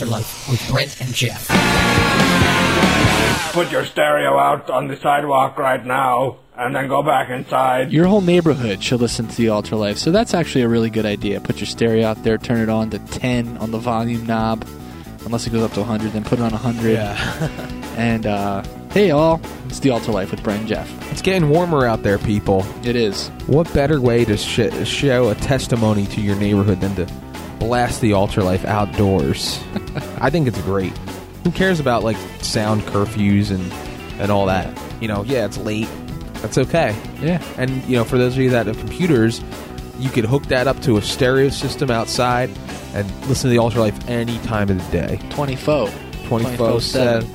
Altar Life with Brent and Jeff. Put your stereo out on the sidewalk right now and then go back inside. Your whole neighborhood should listen to The Altar Life, so that's actually a really good idea. Put your stereo out there, turn it on to 10 on the volume knob. Unless it goes up to 100, then put it on 100. Yeah. And, hey, all. It's The Altar Life with Brent and Jeff. It's getting warmer out there, people. It is. What better way to show a testimony to your neighborhood than to blast The Altar Life outdoors? I think it's great. Who cares about, like, sound curfews and all that? You know, yeah, it's late. That's okay. Yeah. And, you know, for those of you that have computers, you could hook that up to a stereo system outside and listen to The Altar Life any time of the day. 24/7.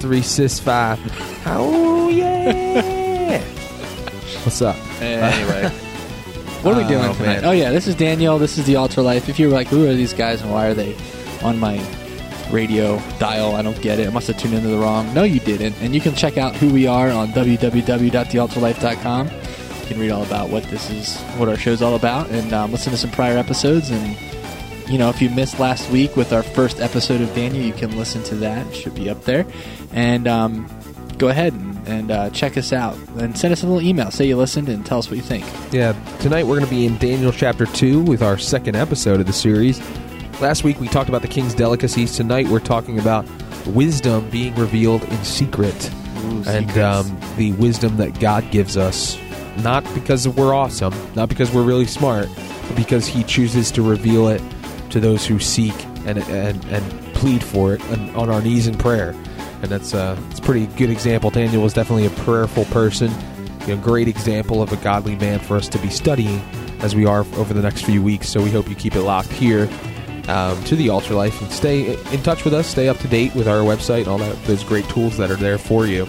365. Oh, yeah. What's up? Anyway. What are we doing tonight? Man. Oh, yeah. This is Daniel. This is The Altar Life. If you're like, who are these guys and why are they on my radio dial? I don't get it. I must have tuned into the wrong. No, you didn't. And you can check out who we are on www.thealtarlife.com. You can read all about what this is, what our show's all about, and listen to some prior episodes. And, you know, if you missed last week with our first episode of Daniel, you can listen to that. It should be up there. And go ahead and check us out. And send us a little email. Say you listened and tell us what you think. Yeah. Tonight we're going to be in Daniel chapter 2 with our second episode of the series. Last week we talked about the king's delicacies. Tonight we're talking about wisdom being revealed in secret. Ooh, and the wisdom that God gives us. Not because we're awesome. Not because we're really smart. But because he chooses to reveal it to those who seek and plead for it and on our knees in prayer. And that's it's a pretty good example. Daniel was definitely a prayerful person, a great example of a godly man for us to be studying as we are over the next few weeks. So we hope you keep it locked here to The Altar Life and stay in touch with us, stay up to date with our website and all that, those great tools that are there for you.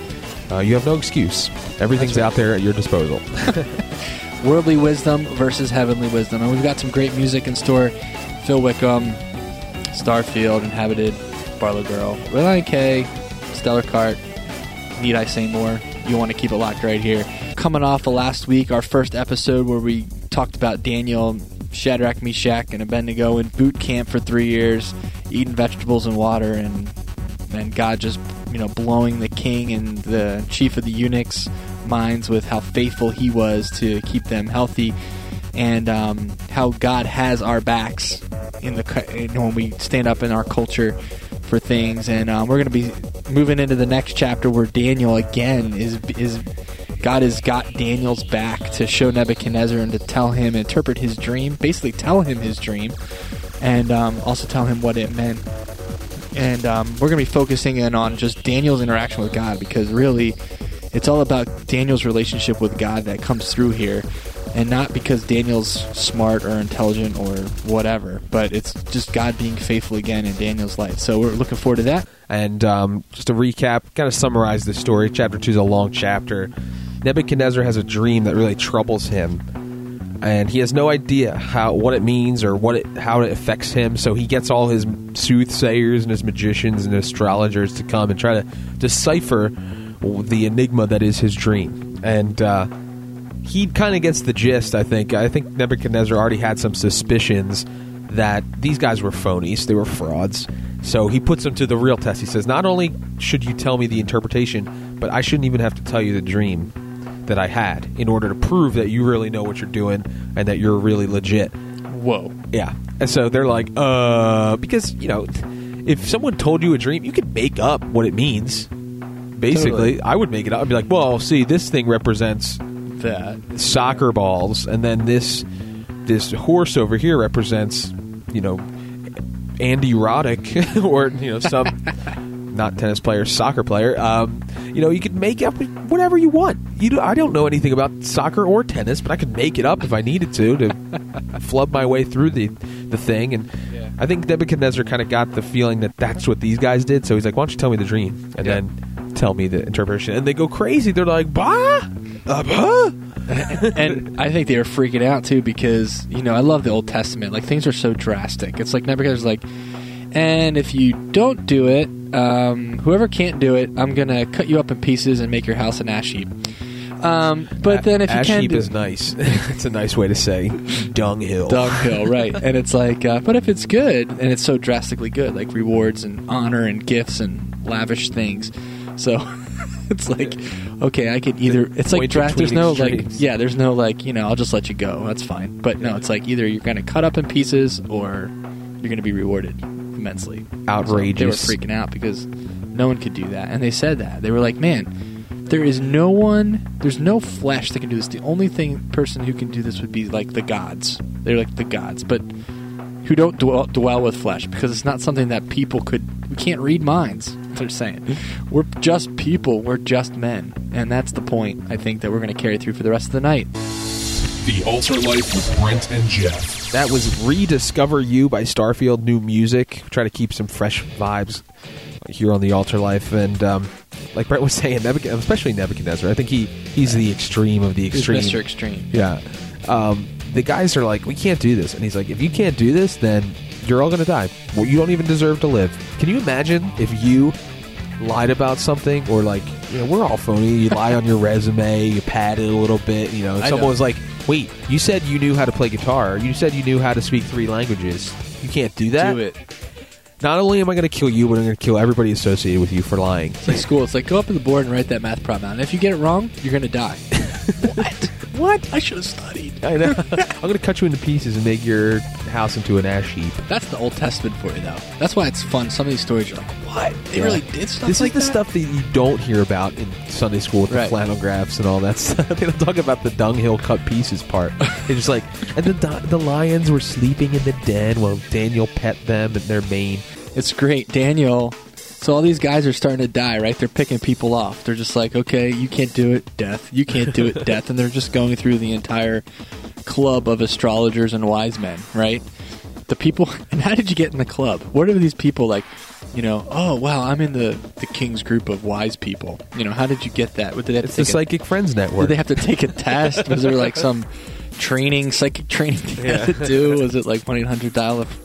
You have no excuse. Everything's out there at your disposal. Worldly wisdom versus heavenly wisdom. And we've got some great music in store. Phil Wickham, Starfield, Inhabited, Barlow Girl, Reliant K, Stellar Cart, Need I Say More? You want to keep it locked right here. Coming off of last week, our first episode where we talked about Daniel, Shadrach, Meshach, and Abednego in boot camp for 3 years, eating vegetables and water, and God just, you know, blowing the king and the chief of the eunuchs' minds with how faithful he was to keep them healthy. And how God has our backs in when we stand up in our culture for things. And we're going to be moving into the next chapter where Daniel again is God has got Daniel's back to show Nebuchadnezzar and to tell him, interpret his dream, basically tell him his dream, and also tell him what it meant. And we're going to be focusing in on just Daniel's interaction with God, because really it's all about Daniel's relationship with God that comes through here. And not because Daniel's smart or intelligent or whatever, but it's just God being faithful again in Daniel's life. So we're looking forward to that. And just to recap, kind of summarize the story. Chapter 2 is a long chapter. Nebuchadnezzar has a dream that really troubles him. And he has no idea what it means or how it affects him. So he gets all his soothsayers and his magicians and astrologers to come and try to decipher the enigma that is his dream. And he kind of gets the gist, I think. I think Nebuchadnezzar already had some suspicions that these guys were phonies. They were frauds. So he puts them to the real test. He says, not only should you tell me the interpretation, but I shouldn't even have to tell you the dream that I had in order to prove that you really know what you're doing and that you're really legit. Whoa. Yeah. And so they're like, because, you know, if someone told you a dream, you could make up what it means. Basically, totally. I would make it up. I'd be like, well, see, this thing represents that soccer balls, and then this horse over here represents, you know, Andy Roddick or, you know, some not tennis player, soccer player. You know, you could make up whatever you want. I don't know anything about soccer or tennis, but I could make it up if I needed to flub my way through the thing. And yeah. I think Nebuchadnezzar kind of got the feeling that that's what these guys did. So he's like, why don't you tell me the dream and then tell me the interpretation? And they go crazy. They're like, bah! And I think they were freaking out too, because, you know, I love the Old Testament. Like, things are so drastic. It's like Nebuchadnezzar's like, and if you don't do it, whoever can't do it, I'm gonna cut you up in pieces and make your house an ash heap. But then if you can, ash heap is nice. It's a nice way to say dunghill. Dunghill, right? And it's like, but if it's good, and it's so drastically good, like rewards and honor and gifts and lavish things. So it's like, okay, I could either. It's like there's no extremes. There's no like, I'll just let you go. That's fine. But no, it's like either you're going to cut up in pieces or you're going to be rewarded immensely. Outrageous. So they were freaking out because no one could do that, and they said that they were like, man. There is no one, there's no flesh that can do this. The only person who can do this would be like the gods. They're like the gods, but who don't dwell with flesh, because it's not something that people could, we can't read minds, they're saying. We're just people, we're just men. And that's the point, I think, that we're going to carry through for the rest of the night. The Altar Life with Brent and Jeff. That was Rediscover You by Starfield, new music. Try to keep some fresh vibes here on The Altar Life, and... like Brent was saying, especially Nebuchadnezzar, I think he's the extreme of the extreme. He's Mr. Extreme. Yeah. The guys are like, we can't do this. And he's like, if you can't do this, then you're all going to die. Well, you don't even deserve to live. Can you imagine if you lied about something, or like, we're all phony. You lie on your resume, you pad it a little bit. Someone was like, wait, you said you knew how to play guitar. You said you knew how to speak 3 languages. You can't do that? Do it. Not only am I going to kill you, but I'm going to kill everybody associated with you for lying. It's like school. It's like, go up to the board and write that math problem out. And if you get it wrong, you're going to die. What? What? I should have studied. I know. I'm going to cut you into pieces and make your house into an ash heap. That's the Old Testament for you, though. That's why it's fun. Some of these stories, you're like, what? They really did stuff like that? This is the stuff that you don't hear about in Sunday school with the flannel graphs and all that stuff. They don't talk about the dunghill cut pieces part. It's just like, and the lions were sleeping in the den while Daniel pet them and their mane. It's great. Daniel... So all these guys are starting to die, right? They're picking people off. They're just like, okay, you can't do it, death. You can't do it, death. And they're just going through the entire club of astrologers and wise men, right? The people... And how did you get in the club? What are these people like, oh, wow, I'm in the king's group of wise people. How did you get that? What, did they have to take the Psychic Friends Network. Did they have to take a test? Was there like some... psychic training thing to do? Was it like 1-800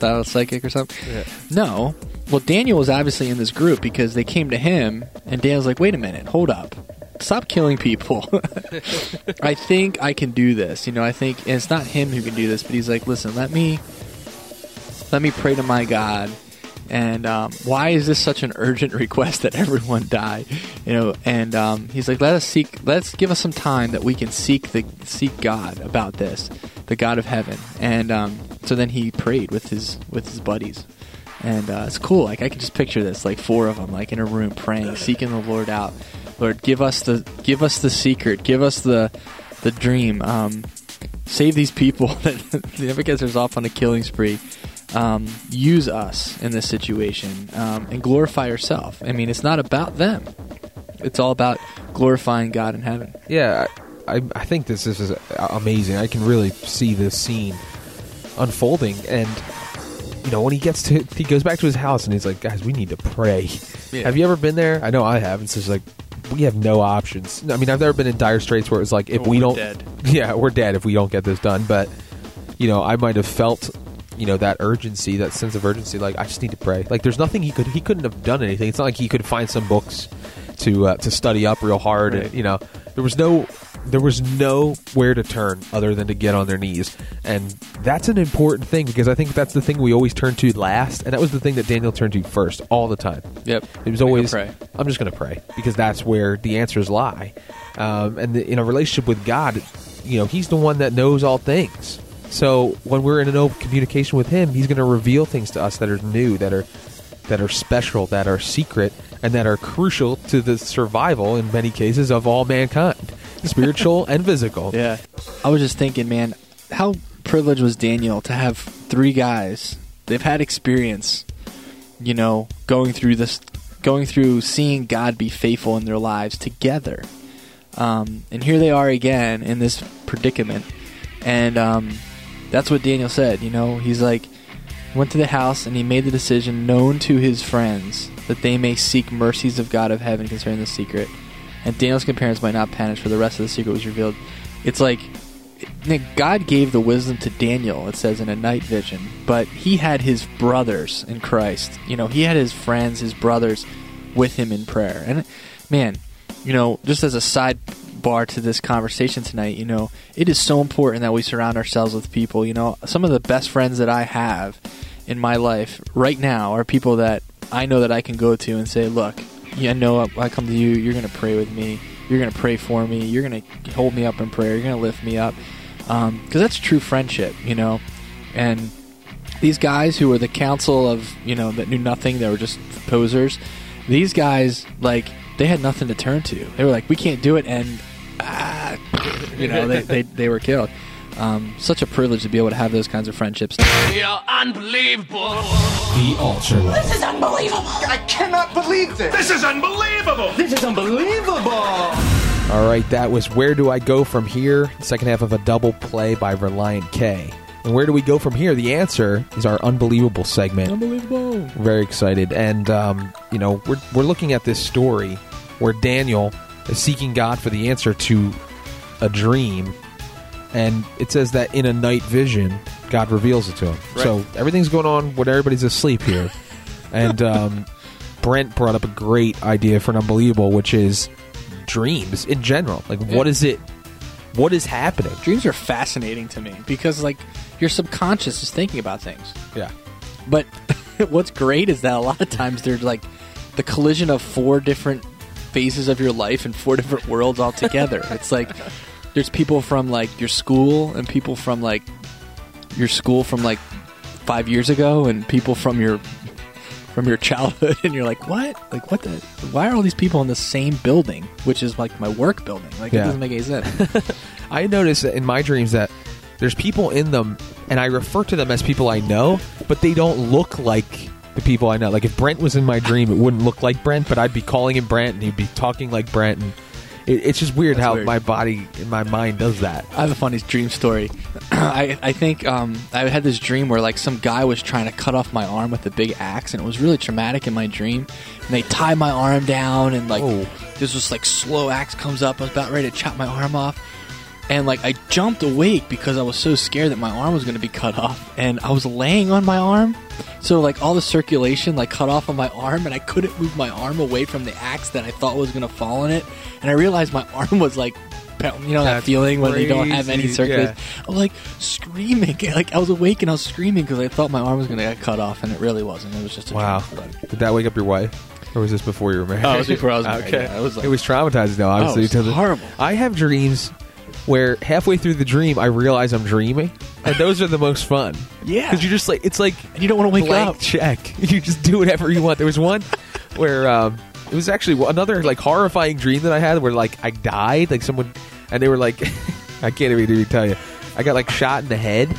dial psychic or something? Yeah. No. Well, Daniel was obviously in this group because they came to him, and Daniel's like, wait a minute, hold up. Stop killing people. I think I can do this. I think, and it's not him who can do this, but he's like, listen, let me pray to my God. And why is this such an urgent request that everyone die? And he's like, let's give us some time that we can seek God about this, the God of heaven. And so then he prayed with his buddies, and it's cool. Like I can just picture this, like 4 of them, like in a room praying, seeking the Lord out. Lord, give us the secret, give us the dream. Save these people that Nebuchadnezzar's off on a killing spree. Use us in this situation, and glorify yourself. I mean, it's not about them. It's all about glorifying God in heaven. Yeah, I think this is amazing. I can really see this scene unfolding. And, when he goes back to his house and he's like, guys, we need to pray. Yeah. Have you ever been there? I know I have. It's just like, we have no options. I mean, I've never been in dire straits where it's like, if we don't... Dead. Yeah, we're dead if we don't get this done. But, I might have felt... that urgency, that sense of urgency, like I just need to pray. Like there's nothing he couldn't have done anything. It's not like he could find some books to study up real hard. Right. And, there was nowhere to turn other than to get on their knees. And that's an important thing, because I think that's the thing we always turn to last. And that was the thing that Daniel turned to first all the time. Yep. It was always, I'm just going to pray, because that's where the answers lie. In a relationship with God, he's the one that knows all things. So when we're in an open communication with him, he's going to reveal things to us that are new, that are special, that are secret, and that are crucial to the survival, in many cases, of all mankind, spiritual and physical. Yeah. I was just thinking, man, how privileged was Daniel to have 3 guys. They've had experience, going through seeing God be faithful in their lives together. And here they are again in this predicament. And, that's what Daniel said, he's like, went to the house and he made the decision known to his friends that they may seek mercies of God of heaven concerning the secret. And Daniel's companions might not panic, for the rest of the secret was revealed. It's like, God gave the wisdom to Daniel, it says in a night vision, but he had his brothers in Christ. He had his friends, his brothers with him in prayer. And man, just as a side bar to this conversation tonight, you know, it is so important that we surround ourselves with people. You know, some of the best friends that I have in my life right now are people that I know that I can go to and say, look, I know I come to you, you're going to pray with me, you're going to pray for me, you're going to hold me up in prayer, you're going to lift me up. Because that's true friendship, you know. And these guys who were the council of, you know, that knew nothing, they were just posers, these guys, like, they had nothing to turn to. They were like, we can't do it, and, you know, they were killed. Such a privilege to be able to have those kinds of friendships. We are unbelievable. The Altar Life. This is unbelievable. I cannot believe this. This is unbelievable. This is unbelievable. All right, that was Where Do I Go From Here? The second half of a double play by Reliant K. And where do we go from here? The answer is our Unbelievable segment. Unbelievable. Very excited. And, you know, we're looking at this story where Daniel is seeking God for the answer to a dream. And it says that in a night vision, God reveals it to him. Right. So everything's going on when everybody's asleep here. And Brent brought up a great idea for an Unbelievable, which is dreams in general. Like, yeah. What is happening? Dreams are fascinating to me because, like, your subconscious is thinking about things. Yeah. But what's great is that a lot of times they're like the collision of four different phases of your life and four different worlds all together. It's like there's people from, like, your school and people from, like, your school from, like, 5 years ago and people from your childhood, and you're like, what? Like, what the? Why are all these people in the same building, which is, like, my work building? Like, yeah. It doesn't make any sense. I notice in my dreams that there's people in them, and I refer to them as people I know, but they don't look like the people I know. Like, if Brent was in my dream, it wouldn't look like Brent, but I'd be calling him Brent, and he'd be talking like Brent, and it's just weird. That's how weird. My body and my mind does that. I have a funny dream story. I think I had this dream where, like, some guy was trying to cut off my arm with a big axe, and it was really traumatic in my dream. And they tie my arm down, and, like, this was, like, slow axe comes up. I was about ready to chop my arm off. And, like, I jumped awake because I was so scared that my arm was going to be cut off. And I was laying on my arm. So, like, all the circulation, like, cut off on my arm, and I couldn't move my arm away from the axe that I thought was going to fall on it. And I realized my arm was, like, you know, that feeling when you don't have any circulation. Yeah. I was, like, screaming. Like, I was awake and I was screaming because I thought my arm was going to get cut off, and it really wasn't. It was just a dream. Did that wake up your wife? Or was this before you were married? Oh, it was before I was married. Okay. Yeah, it was traumatizing, though, obviously. It was horrible. I have dreams where halfway through the dream, I realize I'm dreaming. And those are the most fun. Yeah. Because you're just like, it's like, and you don't want to wake up. Check. You just do whatever you want. There was one where it was actually another, like, horrifying dream that I had where, like, I died. Like, someone, and they were like, I can't even tell you. I got, like, shot in the head.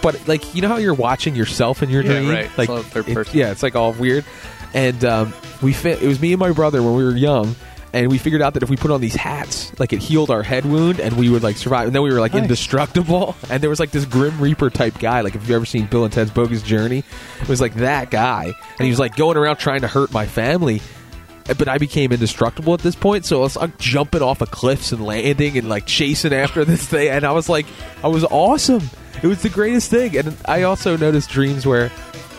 But, like, you know how you're watching yourself in your dream? Right. Like, it's all third person. Yeah, it's, like, all weird. And it was me and my brother when we were young. And we figured out that if we put on these hats, like, it healed our head wound, and we would, like, survive. And then we were, like, indestructible. And there was, like, this Grim Reaper type guy. Like, if you've ever seen Bill and Ted's Bogus Journey, it was, like, that guy. And he was, like, going around trying to hurt my family. But I became indestructible at this point. So I was, like, jumping off of cliffs and landing and, like, chasing after this thing. And I was, like, I was awesome. It was the greatest thing. And I also noticed dreams where,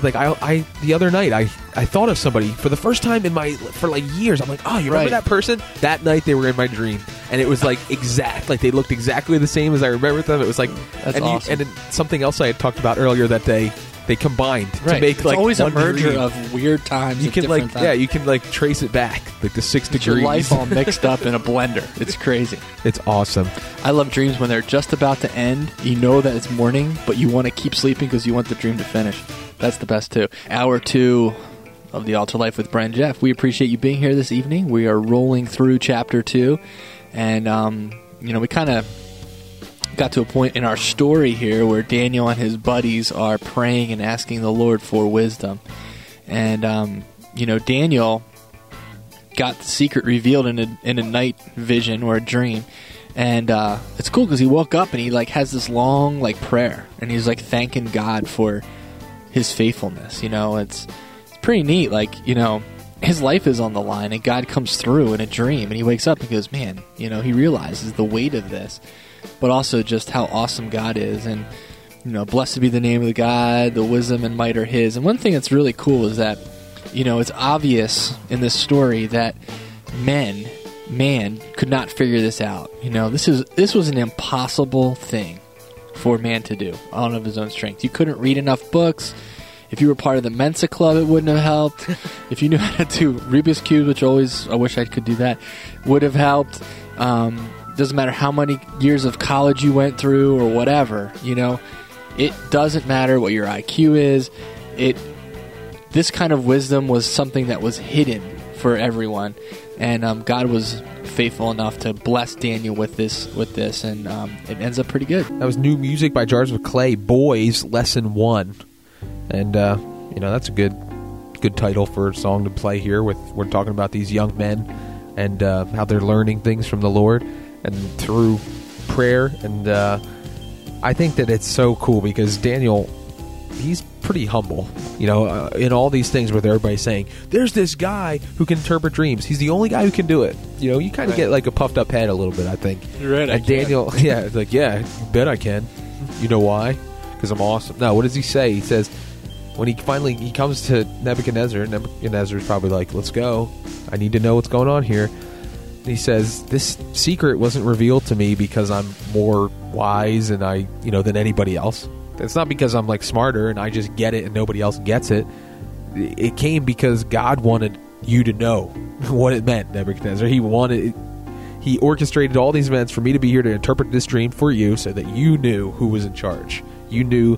like, I the other night, I thought of somebody for the first time for, like, years. I'm like, oh, you remember that person? That night they were in my dream. And it was, like, exact. Like, they looked exactly the same as I remembered them. It was, like, awesome. And then something else I had talked about earlier that day, they combined to make, like, always a merger of weird times. You can, like, times. Yeah, you can, like, trace it back, like, the 6 degrees. Your life all mixed up in a blender. It's crazy. It's awesome. I love dreams when they're just about to end. You know that it's morning, but you want to keep sleeping because you want the dream to finish. That's the best, too. Hour 2 of The Altar Life with Brent and Jeff. We appreciate you being here this evening. We are rolling through Chapter 2. And, you know, we kind of got to a point in our story here where Daniel and his buddies are praying and asking the Lord for wisdom. And, you know, Daniel got the secret revealed in a night vision or a dream. And it's cool because he woke up and he, like, has this long, like, prayer. And he's, like, thanking God for his faithfulness. You know, it's pretty neat. Like, you know, his life is on the line, and God comes through in a dream, and he wakes up and goes, man, you know, he realizes the weight of this, but also just how awesome God is. And, you know, blessed be the name of the God, the wisdom and might are his. And one thing that's really cool is that, you know, it's obvious in this story that men man could not figure this out. You know, this was an impossible thing for man to do out of his own strength. You couldn't read enough books. If you were part of the Mensa Club, it wouldn't have helped. If you knew how to do Rubik's Cube, which I wish I could do that, would have helped. Doesn't matter how many years of college you went through or whatever, you know. It doesn't matter what your IQ is. This kind of wisdom was something that was hidden for everyone. And God was faithful enough to bless Daniel with this, and it ends up pretty good. That was new music by Jars of Clay, Boys, Lesson 1. And, you know, that's a good title for a song to play here. We're talking about these young men and how they're learning things from the Lord and through prayer. And I think that it's so cool because Daniel, he's pretty humble, you know, in all these things where everybody's saying, there's this guy who can interpret dreams. He's the only guy who can do it. You know, you kind of get like a puffed up head a little bit, I think. You're right, and Daniel, yeah, it's like, yeah, you bet I can. You know why? Because I'm awesome. No, what does he say? He says, when he comes to Nebuchadnezzar, Nebuchadnezzar's probably like, let's go. I need to know what's going on here. And he says, this secret wasn't revealed to me because I'm more wise and than anybody else. It's not because I'm like smarter and I just get it and nobody else gets it. It came because God wanted you to know what it meant, Nebuchadnezzar. He orchestrated all these events for me to be here to interpret this dream for you so that you knew who was in charge. You knew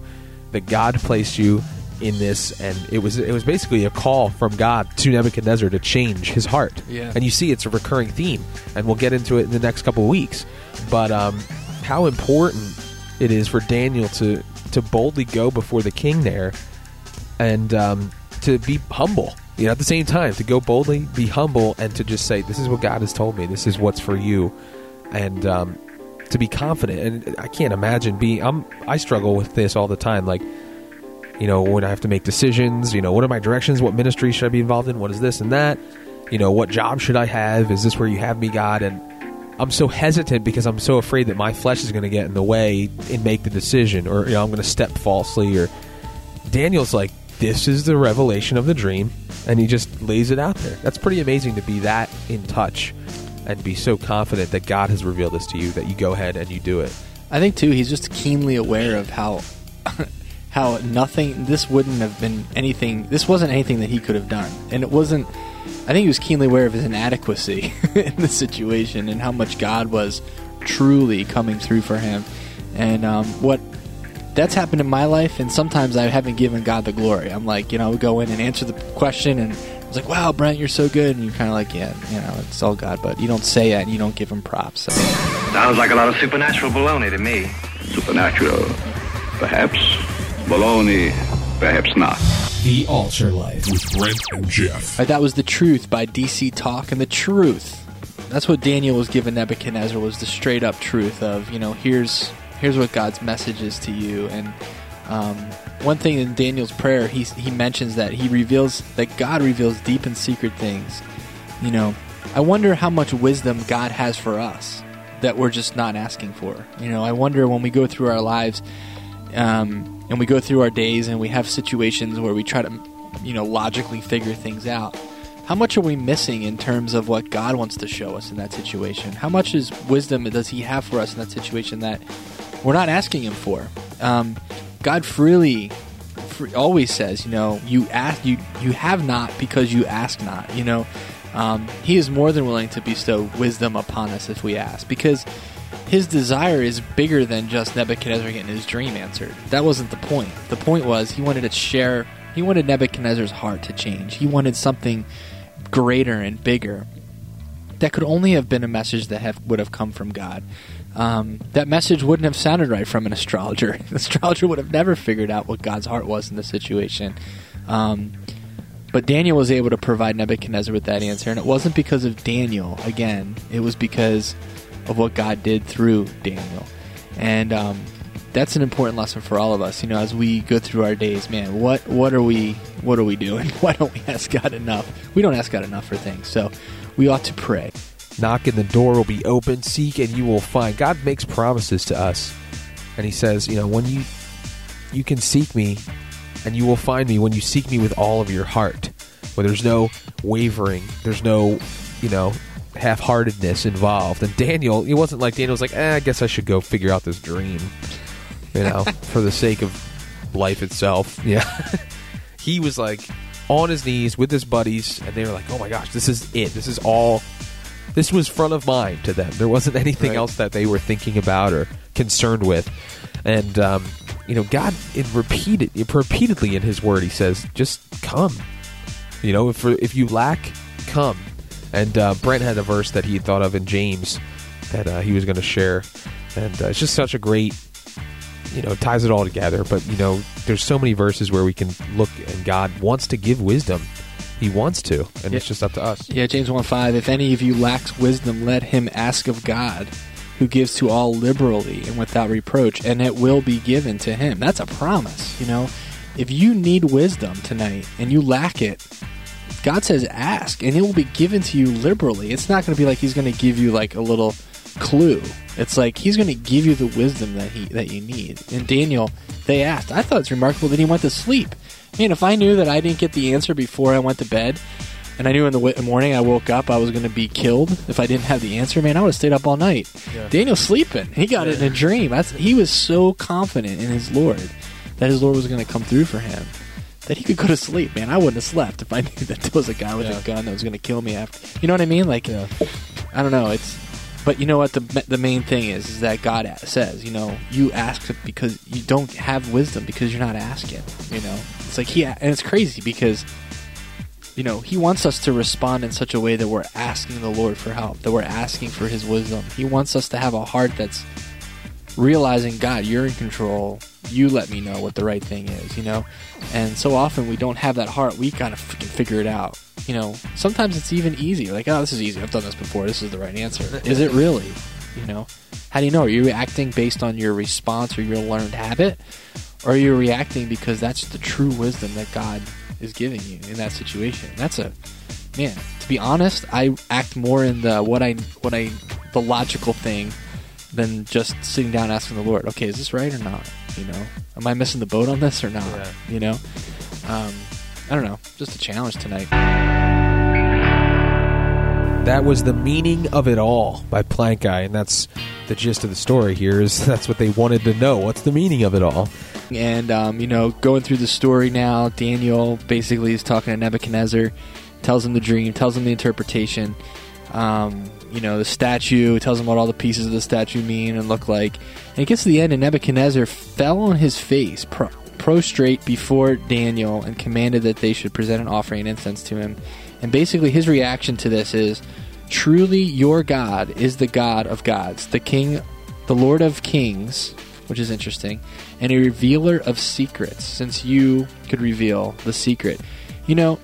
that God placed you in this, and it was basically a call from God to Nebuchadnezzar to change his heart. Yeah. And you see it's a recurring theme, and we'll get into it in the next couple of weeks. But how important it is for Daniel to boldly go before the king there and to be humble, you know, at the same time, to go boldly, be humble, and to just say, this is what God has told me, this is what's for you, and to be confident. And I can't imagine I struggle with this all the time, like, you know, when I have to make decisions, you know, what are my directions, what ministry should I be involved in, what is this and that, you know, what job should I have, is this where you have me, God? And I'm so hesitant because I'm so afraid that my flesh is going to get in the way and make the decision, or, you know, I'm going to step falsely. Or Daniel's like, this is the revelation of the dream, and he just lays it out there. That's pretty amazing to be that in touch and be so confident that God has revealed this to you that you go ahead and you do it. I think too, he's just keenly aware of how nothing. This wouldn't have been anything. This wasn't anything that he could have done, and it wasn't. I think he was keenly aware of his inadequacy in this situation and how much God was truly coming through for him. And that's happened in my life, and sometimes I haven't given God the glory. I'm like, you know, I would go in and answer the question, and I was like, wow, Brent, you're so good. And you're kind of like, yeah, you know, it's all God, but you don't say that and you don't give him props. So. Sounds like a lot of supernatural baloney to me. Supernatural, perhaps. Baloney, perhaps not. The Altar Life with Brent and Jeff. Right, that was The Truth by DC Talk, and the truth. That's what Daniel was given Nebuchadnezzar, was the straight up truth of, you know, here's what God's message is to you. And one thing in Daniel's prayer, he mentions that God reveals deep and secret things. You know, I wonder how much wisdom God has for us that we're just not asking for. You know, I wonder when we go through our lives. And we go through our days and we have situations where we try to, you know, logically figure things out. How much are we missing in terms of what God wants to show us in that situation? How much is wisdom does he have for us in that situation that we're not asking him for? God freely always says, you know, you have not because you ask not, you know. He is more than willing to bestow wisdom upon us if we ask, because his desire is bigger than just Nebuchadnezzar getting his dream answered. That wasn't the point. The point was he wanted Nebuchadnezzar's heart to change. He wanted something greater and bigger. That could only have been a message that would have come from God. That message wouldn't have sounded right from an astrologer. An astrologer would have never figured out what God's heart was in the situation. But Daniel was able to provide Nebuchadnezzar with that answer, and it wasn't because of Daniel, again. It was because of what God did through Daniel. And that's an important lesson for all of us, you know, as we go through our days. Man, what are we doing? Why don't we ask God enough? We don't ask God enough for things, so we ought to pray. Knock and the door will be open. Seek and you will find. God makes promises to us, and he says, you know, when you can seek me and you will find me, when you seek me with all of your heart, where there's no wavering, there's no, you know, half-heartedness involved. And Daniel, it wasn't like Daniel was like, I guess I should go figure out this dream, you know, for the sake of life itself. Yeah. He was like on his knees with his buddies, and they were like, oh my gosh, this is it. This is all. This was front of mind to them. There wasn't anything else that they were thinking about or concerned with. And, you know, God repeatedly in his word, he says, just come. You know, if you lack, come. And Brent had a verse that he had thought of in James that he was going to share. And it's just such a great, you know, ties it all together. But, you know, there's so many verses where we can look, and God wants to give wisdom. He wants to, and it's just up to us. Yeah, James 1:5, if any of you lacks wisdom, let him ask of God, who gives to all liberally and without reproach, and it will be given to him. That's a promise, you know. If you need wisdom tonight and you lack it, God says ask, and it will be given to you liberally. It's not going to be like he's going to give you like a little clue. It's like he's going to give you the wisdom that you need. And Daniel, they asked. I thought it's remarkable that he went to sleep. Man, if I knew that I didn't get the answer before I went to bed, and I knew in the morning I woke up I was going to be killed if I didn't have the answer, man, I would have stayed up all night. Yeah. Daniel's sleeping. He got it in a dream. He was so confident in his Lord that his Lord was going to come through for him that he could go to sleep, man. I wouldn't have slept if I knew that there was a guy with a gun that was going to kill me after. You know what I mean? Like, I don't know. But you know what the main thing is that God says, you know, you ask because you don't have wisdom because you're not asking, you know. It's like and it's crazy because, you know, he wants us to respond in such a way that we're asking the Lord for help, that we're asking for his wisdom. He wants us to have a heart that's realizing, God, you're in control. You let me know what the right thing is, you know. And so often we don't have that heart. We kind of figure it out. You know, sometimes it's even easy. Like, oh, this is easy. I've done this before. This is the right answer. Is it really? You know, how do you know? Are you acting based on your response or your learned habit? Or are you reacting because that's the true wisdom that God is giving you in that situation? That's man, to be honest, I act more in the the logical thing than just sitting down asking the Lord, okay, is this right or not? You know, am I missing the boat on this or not? Yeah. You know, I don't know, just a challenge tonight. That was The Meaning of It All by Plank Guy, and that's the gist of the story here is that's what they wanted to know. What's the meaning of it all? And, you know, going through the story now, Daniel basically is talking to Nebuchadnezzar, tells him the dream, tells him the interpretation, you know, the statue, tells him what all the pieces of the statue mean and look like. And it gets to the end, and Nebuchadnezzar fell on his face, prostrate before Daniel, and commanded that they should present an offering and incense to him. And basically his reaction to this is, truly your God is the God of gods, the King, the Lord of kings, which is interesting, and a revealer of secrets, since you could reveal the secret. You know,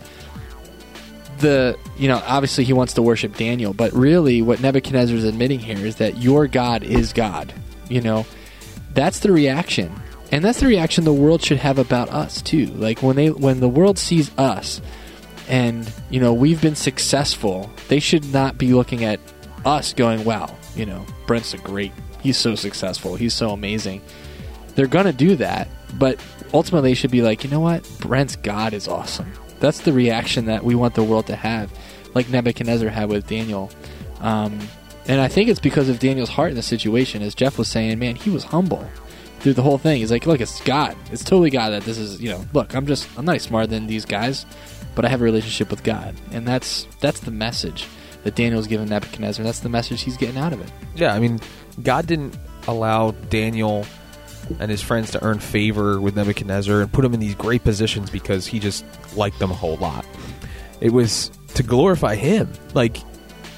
obviously he wants to worship Daniel, but really what Nebuchadnezzar is admitting here is that your God is God. You know, that's the reaction, and that's the reaction the world should have about us too. Like when the world sees us, and you know we've been successful, they should not be looking at us going, "Wow, you know, Brent's he's so successful, he's so amazing." They're gonna do that, but ultimately they should be like, you know what, Brent's God is awesome. That's the reaction that we want the world to have, like Nebuchadnezzar had with Daniel. And I think it's because of Daniel's heart in the situation. As Jeff was saying, man, he was humble through the whole thing. He's like, look, it's God. It's totally God that this is, you know, look, I'm not smarter than these guys, but I have a relationship with God. And that's the message that Daniel's giving Nebuchadnezzar. That's the message he's getting out of it. Yeah, I mean, God didn't allow Daniel and his friends to earn favor with Nebuchadnezzar and put him in these great positions because he just liked them a whole lot. It was to glorify him. Like,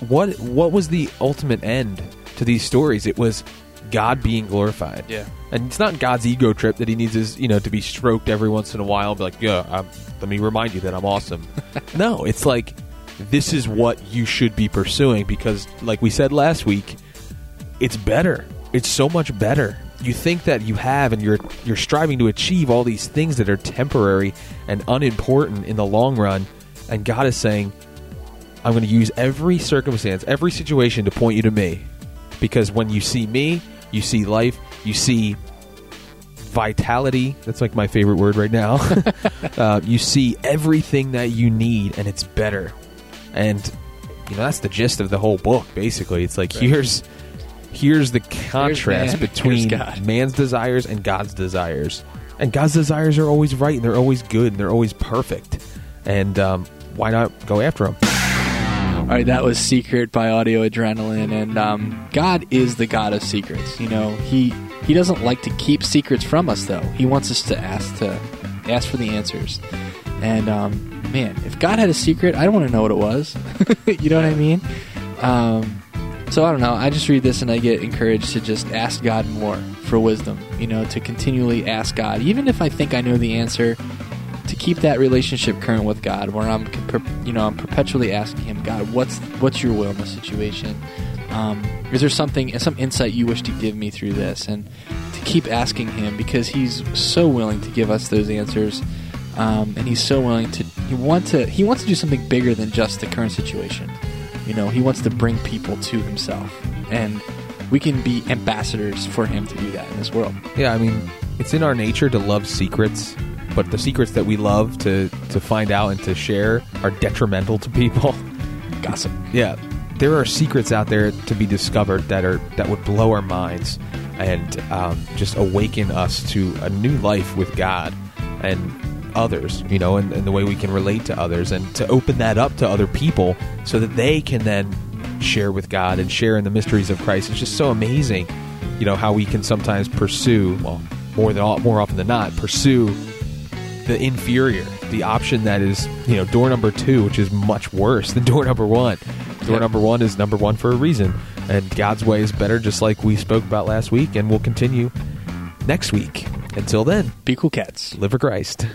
what was the ultimate end to these stories? It was God being glorified. Yeah. And it's not God's ego trip that he needs his, you know, to be stroked every once in a while, be like, yeah, let me remind you that I'm awesome. No, it's like, this is what you should be pursuing because, like we said last week, it's better. It's so much better. You think that you have, and you're striving to achieve all these things that are temporary and unimportant in the long run, and God is saying, I'm going to use every circumstance, every situation to point you to me, because when you see me, you see life, you see vitality. That's like my favorite word right now. You see everything that you need, and it's better. And you know, that's the gist of the whole book, basically. It's like, here's the contrast between man's desires and God's desires. And God's desires are always right, and they're always good, and they're always perfect. And why not go after them? All right, that was Secret by Audio Adrenaline. And God is the God of secrets. You know, he doesn't like to keep secrets from us, though. He wants us to ask for the answers. And, man, if God had a secret, I don't want to know what it was. You know what I mean? So I don't know. I just read this and I get encouraged to just ask God more for wisdom, you know, to continually ask God, even if I think I know the answer, to keep that relationship current with God, where I'm perpetually asking him, God, what's your will in this situation? Is there some insight you wish to give me through this? And to keep asking him, because he's so willing to give us those answers. And he's so willing to, he wants to do something bigger than just the current situation. You know, he wants to bring people to himself, and we can be ambassadors for him to do that in this world. Yeah, I mean, it's in our nature to love secrets, but the secrets that we love to find out and to share are detrimental to people. Gossip. Yeah. There are secrets out there to be discovered that would blow our minds and just awaken us to a new life with God and others, you know, and the way we can relate to others, and to open that up to other people so that they can then share with God and share in the mysteries of Christ. It's just so amazing, you know, how we can sometimes pursue, well, more often than not, pursue the inferior, the option that is, you know, door number two, which is much worse than door number one. Door number one is number one for a reason, and God's way is better, just like we spoke about last week, and we'll continue next week. Until then, be cool cats. Live for Christ.